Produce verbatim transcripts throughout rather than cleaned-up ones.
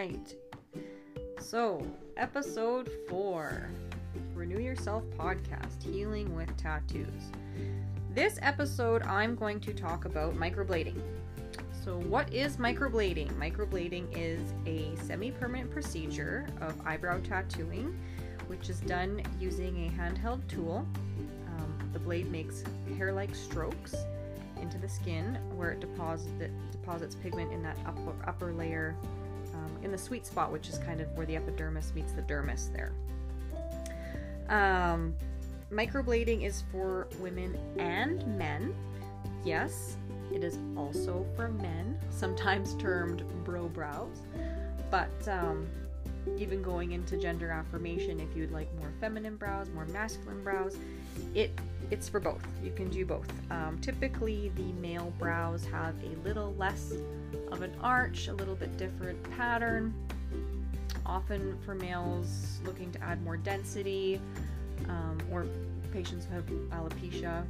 right. So, episode four, Renew Yourself Podcast, Healing with Tattoos. This episode, I'm going to talk about microblading. So what is microblading? Microblading is a semi-permanent procedure of eyebrow tattooing, which is done using a handheld tool. Um, the blade makes hair-like strokes into the skin where it deposits, it deposits pigment in that upper, upper layer, um, in the sweet spot, which is kind of where the epidermis meets the dermis there. Um, microblading is for women and men. Yes, it is also for men, sometimes termed bro brows, but um, even going into gender affirmation, if you'd like more feminine brows, more masculine brows, it it's for both. You can do both. Um, typically, the male brows have a little less of an arch, a little bit different pattern, often for males looking to add more density, um, or patients who have alopecia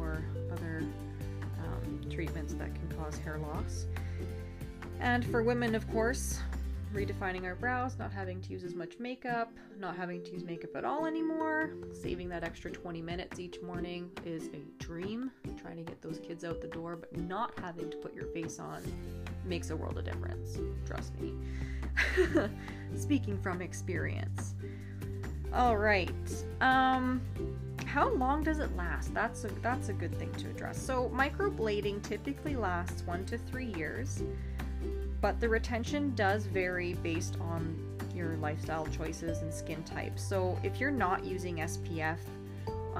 or other Um, treatments that can cause hair loss. And for women, of course, redefining our brows, not having to use as much makeup, not having to use makeup at all anymore, saving that extra twenty minutes each morning is a dream. Trying to get those kids out the door, but not having to put your face on makes a world of difference. Trust me. Speaking from experience. All right. Um... How long does it last? That's a, that's a good thing to address. So microblading typically lasts one to three years, but the retention does vary based on your lifestyle choices and skin type. So if you're not using S P F,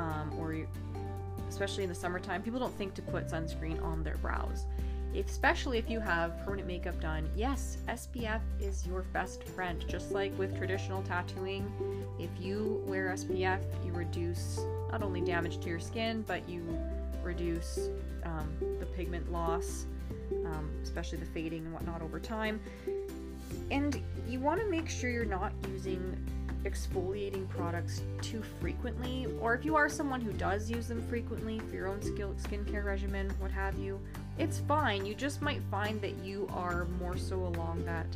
um, or you, especially in the summertime, people don't think to put sunscreen on their brows. If, especially if you have permanent makeup done, yes, S P F is your best friend. Just like with traditional tattooing, if you wear S P F, you reduce not only damage to your skin, but you reduce um, the pigment loss, um, especially the fading and whatnot over time. And you want to make sure you're not using exfoliating products too frequently, or if you are someone who does use them frequently for your own skill, skincare regimen, what have you, it's fine. You just might find that you are more so along that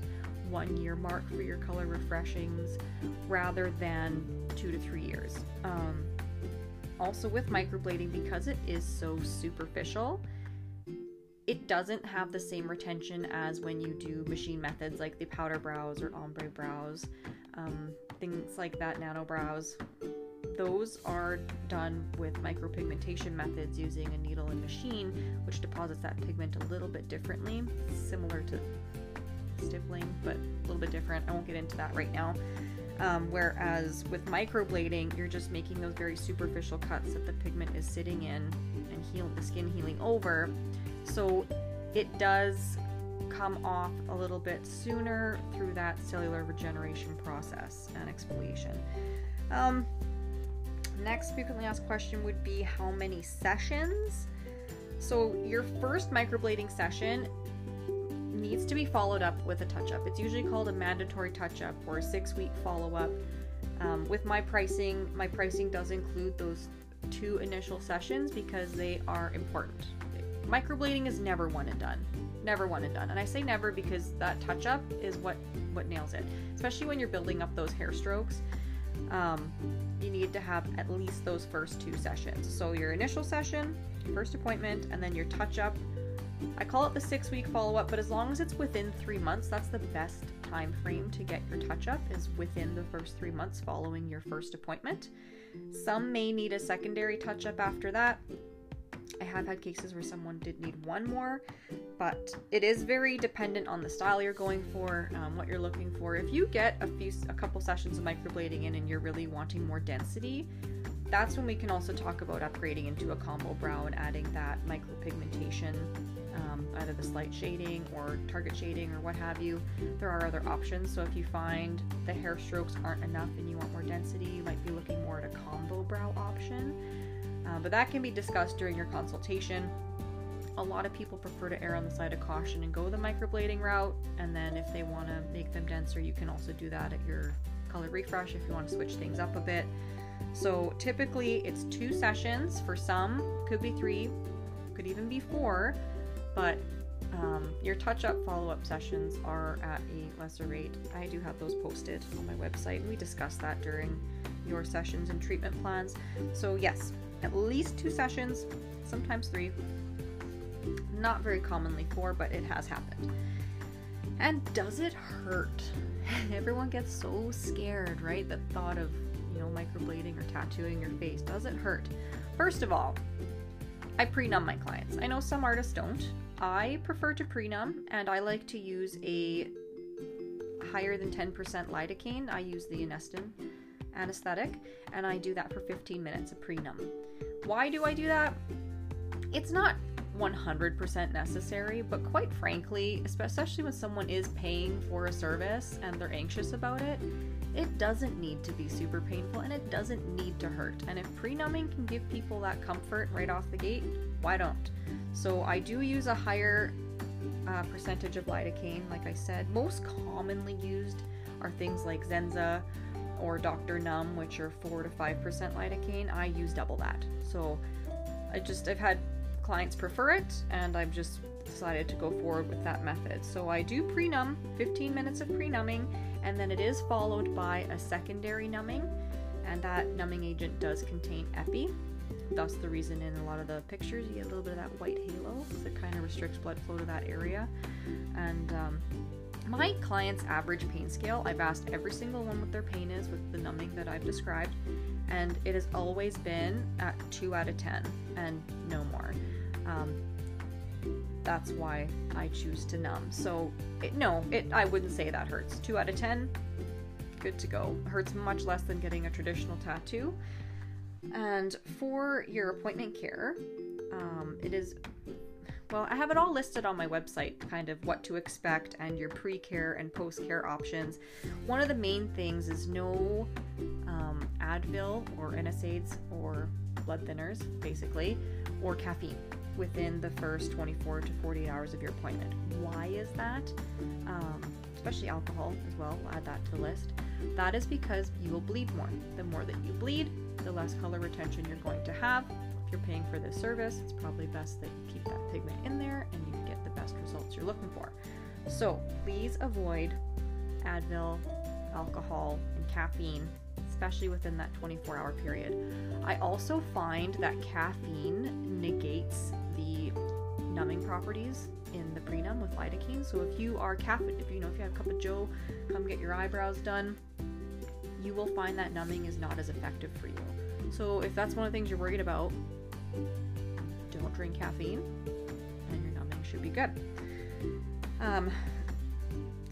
one year mark for your color refreshings rather than two to three years. Um, also with microblading, because it is so superficial, it doesn't have the same retention as when you do machine methods like the powder brows or ombre brows, um, things like that, nano brows. Those are done with micropigmentation methods using a needle and machine, which deposits that pigment a little bit differently, similar to stippling, but a little bit different. I won't get into that right now. Um, whereas with microblading, you're just making those very superficial cuts that the pigment is sitting in and heal, the skin healing over. So it does come off a little bit sooner through that cellular regeneration process and exfoliation. Um, Next frequently asked question would be how many sessions? So your first microblading session needs to be followed up with a touch-up. It's usually called a mandatory touch-up or a six-week follow-up. Um, with my pricing, my pricing does include those two initial sessions because they are important. Microblading is never one and done. Never one and done. And I say never because that touch-up is what, what nails it, especially when you're building up those hair strokes. Um, you need to have at least those first two sessions. So your initial session, first appointment, and then your touch-up. I call it the six-week follow-up, but as long as it's within three months, that's the best time frame to get your touch-up, is within the first three months following your first appointment. Some may need a secondary touch-up after that. I have had cases where someone did need one more, but it is very dependent on the style you're going for, um, what you're looking for. If you get a few, a couple sessions of microblading in and you're really wanting more density, that's when we can also talk about upgrading into a combo brow and adding that micropigmentation, um, either the slight shading or target shading or what have you. There are other options. So if you find the hair strokes aren't enough and you want more density, you might be looking more at a combo brow option. Uh, but that can be discussed during your consultation. A lot of people prefer to err on the side of caution and go the microblading route, and then if they want to make them denser, you can also do that at your color refresh if you want to switch things up a bit. So typically it's two sessions for some, could be three, could even be four, but Um, your touch-up follow-up sessions are at a lesser rate. I do have those posted on my website. We discuss that during your sessions and treatment plans. So yes, at least two sessions, sometimes three. Not very commonly four, but it has happened. And does it hurt? Everyone gets so scared, right? The thought of, you know, microblading or tattooing your face. Does it hurt? First of all, I pre-numb my clients. I know some artists don't. I prefer to pre-numb, and I like to use a higher than ten percent lidocaine. I use the Anestin anesthetic, and I do that for fifteen minutes of pre-numb. Why do I do that? It's not one hundred percent necessary, but quite frankly, especially when someone is paying for a service and they're anxious about it, it doesn't need to be super painful and it doesn't need to hurt. And if pre-numbing can give people that comfort right off the gate, why don't? So I do use a higher uh, percentage of lidocaine, like I said. Most commonly used are things like Zensa or Doctor Numb, which are four to five percent lidocaine. I use double that. So I just, I've had clients prefer it, and I've just decided to go forward with that method. So I do pre-numb, fifteen minutes of pre-numbing, and then it is followed by a secondary numbing, and that numbing agent does contain epi. Thus the reason in a lot of the pictures you get a little bit of that white halo, because it kind of restricts blood flow to that area. And um, my client's average pain scale, I've asked every single one what their pain is with the numbing that I've described, and it has always been at two out of ten and no more. Um, that's why I choose to numb. So it, no, it, I wouldn't say that hurts. two out of ten, good to go. Hurts much less than getting a traditional tattoo. And for your appointment care, um, it is, well, I have it all listed on my website, kind of what to expect and your pre-care and post-care options. One of the main things is no um, Advil or N SAIDs or blood thinners, basically, or caffeine within the first twenty-four to forty-eight hours of your appointment. Why is that? Um, especially alcohol as well, we'll add that to the list. That is because you will bleed more. The more that you bleed, the less color retention you're going to have. If you're paying for this service, it's probably best that you keep that pigment in there and you get the best results you're looking for. So please avoid Advil, alcohol, and caffeine, especially within that twenty-four hour period. I also find that caffeine negates the numbing properties in the pre-numb with lidocaine. So if you are caffeine, if you know if you have a cup of joe, come get your eyebrows done, you will find that numbing is not as effective for you. So if that's one of the things you're worried about, don't drink caffeine and your numbing should be good. Um,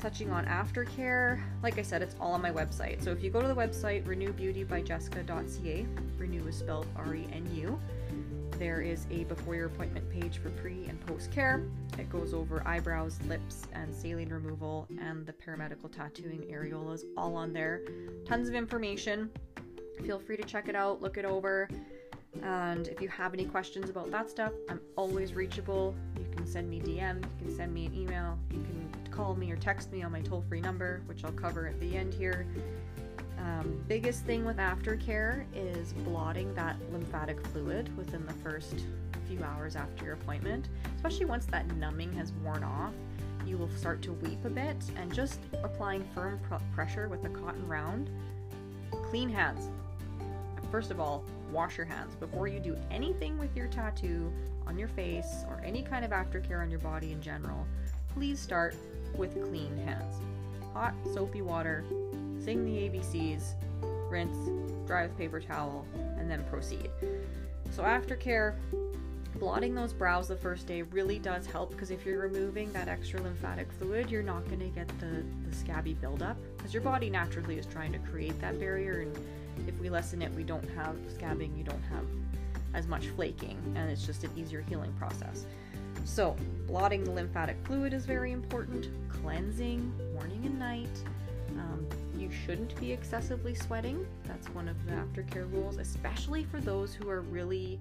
touching on aftercare, like I said, it's all on my website. So if you go to the website, renew beauty by jessica dot c a, renew is spelled R E N U, there is a before your appointment page for pre and post care. It goes over eyebrows, lips, and saline removal, and the paramedical tattooing, areolas, all on there. Tons of information. Feel free to check it out, look it over. And if you have any questions about that stuff, I'm always reachable. You can send me D M, you can send me an email, you can call me or text me on my toll-free number, which I'll cover at the end here. Um, biggest thing with aftercare is blotting that lymphatic fluid within the first few hours after your appointment. Especially once that numbing has worn off, you will start to weep a bit, and just applying firm pr- pressure with a cotton round. Clean hands. First of all, wash your hands before you do anything with your tattoo on your face or any kind of aftercare on your body in general. Please start with clean hands. Hot, soapy water, sing the A B Cs, rinse, dry with paper towel, and then proceed. So aftercare, blotting those brows the first day really does help, because if you're removing that extra lymphatic fluid, you're not going to get the, the scabby buildup, because your body naturally is trying to create that barrier, and if we lessen it, we don't have scabbing, you don't have as much flaking, and it's just an easier healing process. So blotting the lymphatic fluid is very important. Cleansing morning and night. Um, you shouldn't be excessively sweating. That's one of the aftercare rules, especially for those who are really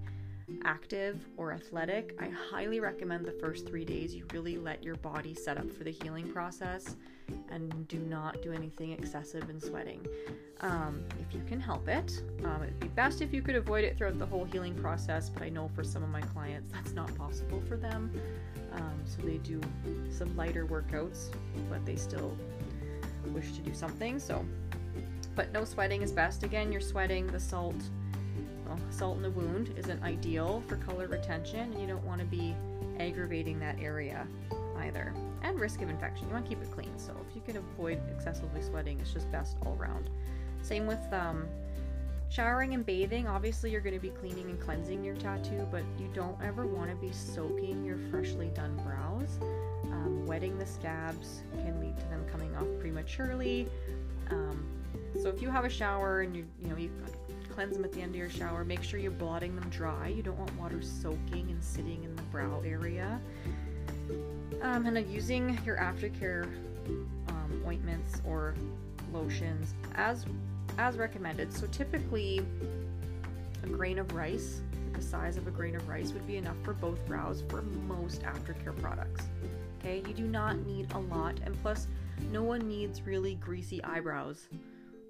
active or athletic. I highly recommend the first three days you really let your body set up for the healing process and do not do anything excessive in sweating. Um, if you can help it, um, it'd be best if you could avoid it throughout the whole healing process, but I know for some of my clients that's not possible for them. Um, so they do some lighter workouts, but they still wish to do something. So, but no sweating is best. Again, you're sweating the salt, well, salt in the wound isn't ideal for color retention, and you don't want to be aggravating that area either. And risk of infection. You want to keep it clean. So if you can avoid excessively sweating, it's just best all around. Same with um, showering and bathing. Obviously, you're going to be cleaning and cleansing your tattoo, but you don't ever want to be soaking your freshly done brows. Um, wetting the scabs can lead to them coming off prematurely. Um, so if you have a shower and you you know you cleanse them at the end of your shower, make sure you're blotting them dry. You don't want water soaking and sitting in the brow area. Um, and then using your aftercare um, ointments or lotions as as recommended. So typically a grain of rice, the size of a grain of rice, would be enough for both brows for most aftercare products. Okay, you do not need a lot, and plus no one needs really greasy eyebrows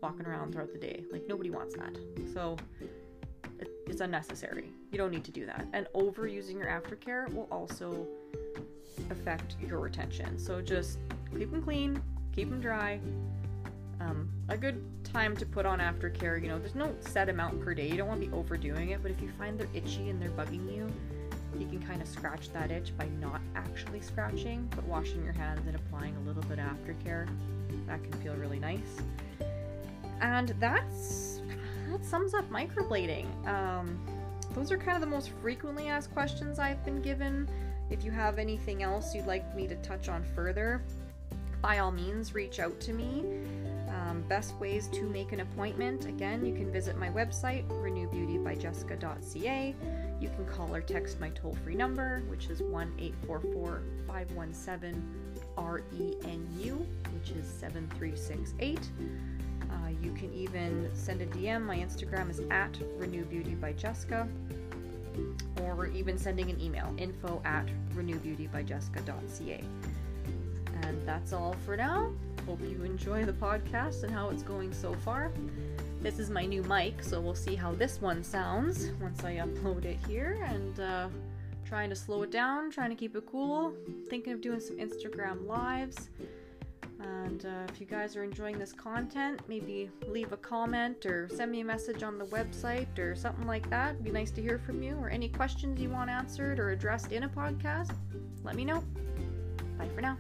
walking around throughout the day. Like, nobody wants that. So it, it's unnecessary. You don't need to do that. And overusing your aftercare will also affect your retention. So just keep them clean, keep them dry. Um, a good time to put on aftercare, you know, there's no set amount per day. You don't want to be overdoing it, but if you find they're itchy and they're bugging you, you can kind of scratch that itch by not actually scratching, but washing your hands and applying a little bit of aftercare. That can feel really nice. And that's that sums up microblading. Um, those are kind of the most frequently asked questions I've been given. If you have anything else you'd like me to touch on further, by all means, reach out to me. Um, best ways to make an appointment. Again, you can visit my website, renew beauty by jessica dot c a. You can call or text my toll-free number, which is one eight four four, five one seven, R E N U, which is seven three six eight. Uh, you can even send a D M. My Instagram is at renewbeautybyjessica. Or we're even sending an email, info at renewbeautybyjessica.ca. And that's all for now. Hope you enjoy the podcast and how it's going so far. This is my new mic, so we'll see how this one sounds once I upload it here. And uh, trying to slow it down, trying to keep it cool. Thinking of doing some Instagram lives. And uh, if you guys are enjoying this content, maybe leave a comment or send me a message on the website or something like that. It'd be nice to hear from you, or any questions you want answered or addressed in a podcast. Let me know. Bye for now.